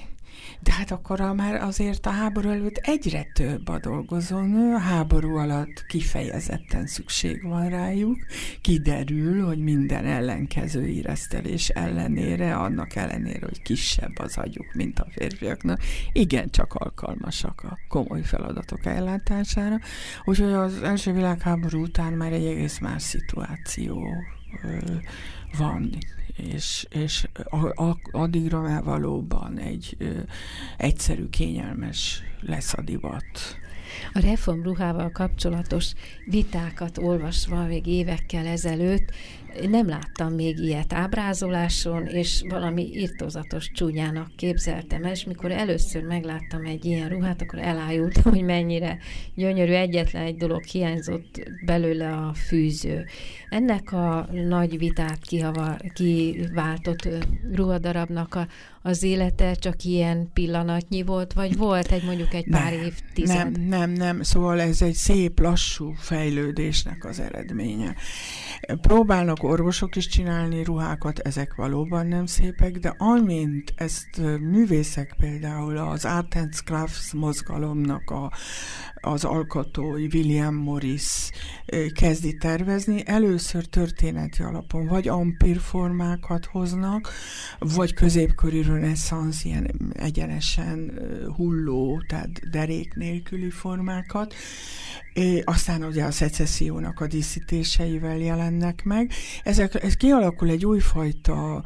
De hát akkor már azért a háború előtt egyre több a dolgozónő, a háború alatt kifejezetten szükség van rájuk, kiderül, hogy minden ellenkező éreztelés ellenére, annak ellenére, hogy kisebb az agyuk, mint a férfiaknak, igencsak alkalmasak a komoly feladatok ellátására, úgyhogy az első világháború után már egy egész más szituáció van, és addigra már valóban egy egyszerű, kényelmes lesz a divat. A reformruhával kapcsolatos vitákat olvasva még évekkel ezelőtt nem láttam még ilyet ábrázoláson, és valami irtózatos csúnyának képzeltem el, és mikor először megláttam egy ilyen ruhát, akkor elájultam, hogy mennyire gyönyörű, egyetlen egy dolog hiányzott belőle, a fűző. Ennek a nagy vitát kiváltott ruhadarabnak az élete csak ilyen pillanatnyi volt, vagy volt egy mondjuk egy pár évtized? Nem. Szóval ez egy szép, lassú fejlődésnek az eredménye. Próbálnak orvosok is csinálni ruhákat, ezek valóban nem szépek, de amint ezt művészek, például az Art and Crafts mozgalomnak az alkotói, William Morris kezdi tervezni, először történeti alapon vagy ampírformákat hoznak, vagy középkori reneszánsz, ilyen egyenesen hulló, tehát derék nélküli formákat, aztán ugye a szecessziónak a díszítéseivel jelennek meg. Ez kialakul egy újfajta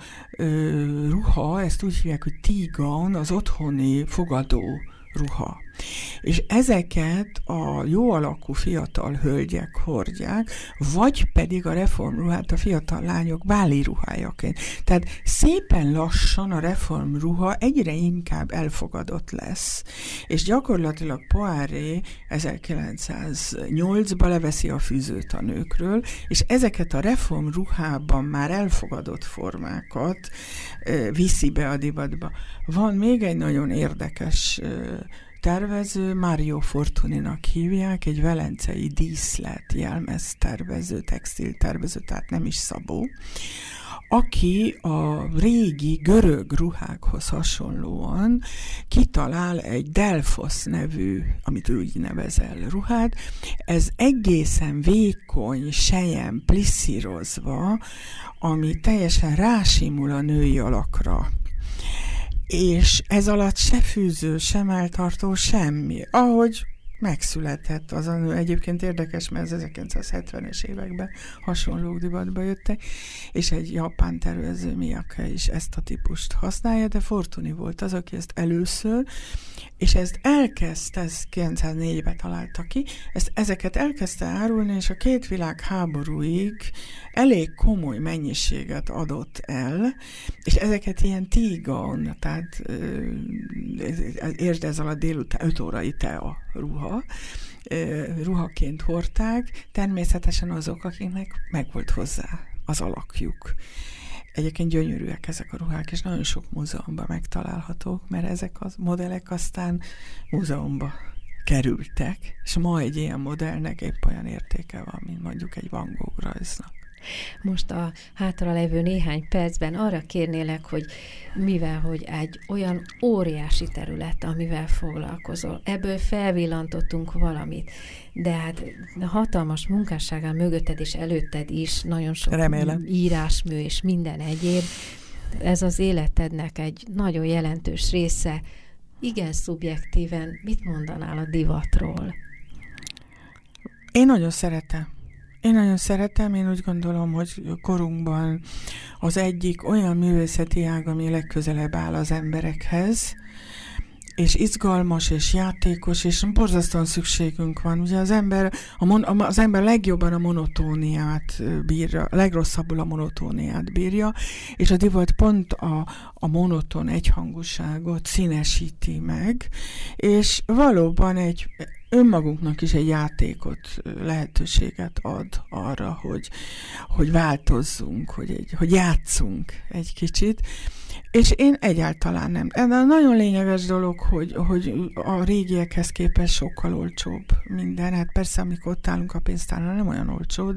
ruha, ezt úgy hívják, hogy tígan, az otthoni fogadó ruha. És ezeket a jó alakú fiatal hölgyek hordják, vagy pedig a reformruhát a fiatal lányok báli ruhájaként. Tehát szépen lassan a reformruha egyre inkább elfogadott lesz. És gyakorlatilag Poiret 1908-ban leveszi a fűzőt a nőkről, és ezeket a reformruhában már elfogadott formákat viszi be a divatba. Van még egy nagyon érdekes tervező, Mário Fortunynak hívják, egy velencei díszlet jelmeztervező, textiltervező, tehát nem is szabó, aki a régi görög ruhákhoz hasonlóan kitalál egy Delfosz nevű, amit ő így nevezel ruhát. Ez egészen vékony, selyem plisszírozva, ami teljesen rásimul a női alakra. És ez alatt se fűző, sem eltartó, semmi. Ahogy megszületett az a nő. Egyébként érdekes, mert az 1970-es években hasonlók divatba jöttek, és egy japán tervező Miyake is ezt a típust használja, de Fortuny volt az, aki ezt először, és ezt elkezdte, ezt 1904-ben találta ki, ezeket elkezdte árulni, és a két világháborúig elég komoly mennyiséget adott el, és ezeket ilyen tígaon, tehát érd ez alatt délután 5 órai tea ruhaként hordták, természetesen azok, akiknek megvolt hozzá az alakjuk. Egyébként gyönyörűek ezek a ruhák, és nagyon sok múzeumban megtalálhatók, mert ezek a modellek aztán múzeumba kerültek, és ma egy ilyen modellnek épp olyan értéke van, mint mondjuk egy Van Gogh rajznak. Most a hátra levő néhány percben arra kérnélek, hogy mivel, hogy egy olyan óriási terület, amivel foglalkozol, ebből felvillantottunk valamit, de hát hatalmas munkássággal mögötted és előtted is nagyon sok írásmű és minden egyéb. Ez az életednek egy nagyon jelentős része. Igen, szubjektíven mit mondanál a divatról? Én nagyon szeretem, én úgy gondolom, hogy korunkban az egyik olyan művészeti ág, ami legközelebb áll az emberekhez, és izgalmas, és játékos, és borzasztóan szükségünk van. Ugye az ember legjobban a monotóniát bírja, legrosszabbul a monotóniát bírja, és a divat pont a monoton egyhangúságot színesíti meg, és valóban egy önmagunknak is egy játékot, lehetőséget ad arra, hogy változzunk, hogy játszunk egy kicsit. És én egyáltalán nem. Ez a nagyon lényeges dolog, hogy a régiekhez képest sokkal olcsóbb minden. Hát persze, amikor ott állunk a pénztárnál, nem olyan olcsó,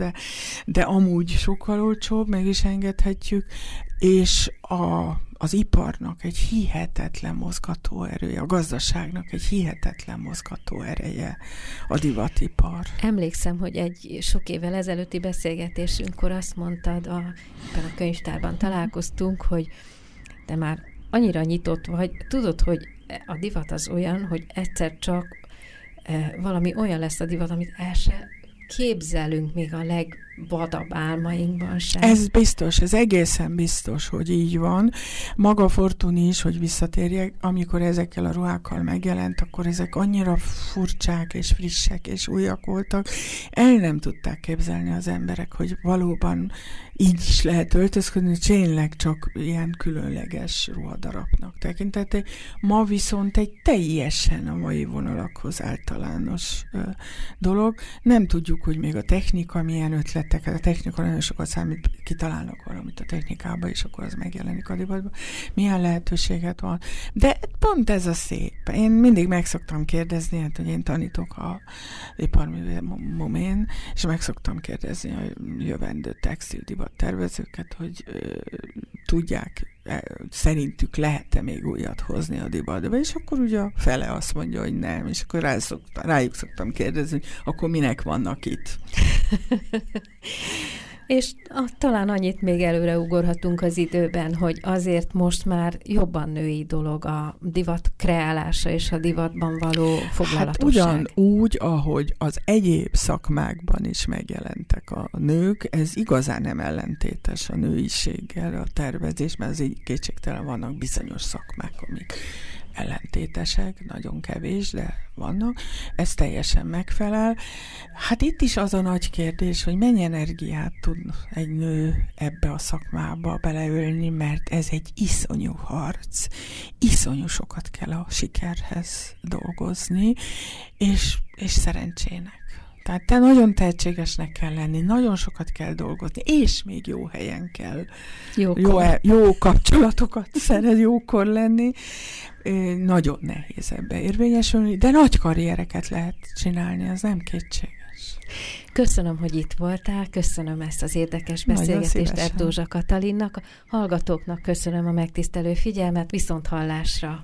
de amúgy sokkal olcsóbb, meg is engedhetjük. És az iparnak egy hihetetlen mozgatóerője, a gazdaságnak egy hihetetlen mozgatóereje a divatipar. Emlékszem, hogy egy sok évvel ezelőtti beszélgetésünkkor azt mondtad, éppen a könyvtárban találkoztunk, hogy te már annyira nyitott vagy, tudod, hogy a divat az olyan, hogy egyszer csak valami olyan lesz a divat, amit el se képzelünk még a legvadabb álmainkban sem. Ez biztos, ez egészen biztos, hogy így van. Maga Fortuny is, hogy visszatérjek, amikor ezekkel a ruhákkal megjelent, akkor ezek annyira furcsák és frissek és újak voltak. El nem tudták képzelni az emberek, hogy valóban így is lehet öltözködni, tényleg csak ilyen különleges ruhadarabnak tekintették. Ma viszont egy teljesen a mai vonalakhoz általános dolog. Nem tudjuk, hogy még a technika milyen ötletek, a technika nagyon sokat számít, kitalálnak valamit a technikába, és akkor az megjelenik a divatban. Milyen lehetőséget van. De pont ez a szép. Én mindig meg szoktam kérdezni, hát, hogy én tanítok a iparművén, és meg szoktam kérdezni a jövendő textildivat tervezőket, hogy tudják, szerintük lehet-e még újat hozni a divatba, és akkor ugye a fele azt mondja, hogy nem, és akkor rájuk szoktam kérdezni, akkor minek vannak itt. És talán annyit még előre ugorhatunk az időben, hogy azért most már jobban női dolog a divat kreálása és a divatban való foglalatosság. Hát ugyanúgy, ahogy az egyéb szakmákban is megjelentek a nők, ez igazán nem ellentétes a nőiséggel a tervezés, mert az kétségtelen vannak bizonyos szakmák, amik ellentétesek, nagyon kevés, de vannak. Ez teljesen megfelel. Hát itt is az a nagy kérdés, hogy mennyi energiát tud egy nő ebbe a szakmába beleölni, mert ez egy iszonyú harc. Iszonyú sokat kell a sikerhez dolgozni, és szerencsének. Tehát te nagyon tehetségesnek kell lenni, nagyon sokat kell dolgozni, és még jó helyen kell jó kapcsolatokat szeret jókor lenni. Nagyon nehéz ebbe érvényesülni, de nagy karriereket lehet csinálni, az nem kétséges. Köszönöm, hogy itt voltál, köszönöm ezt az érdekes beszélgetést Erdős Katalinnak, hallgatóknak köszönöm a megtisztelő figyelmet, viszont hallásra!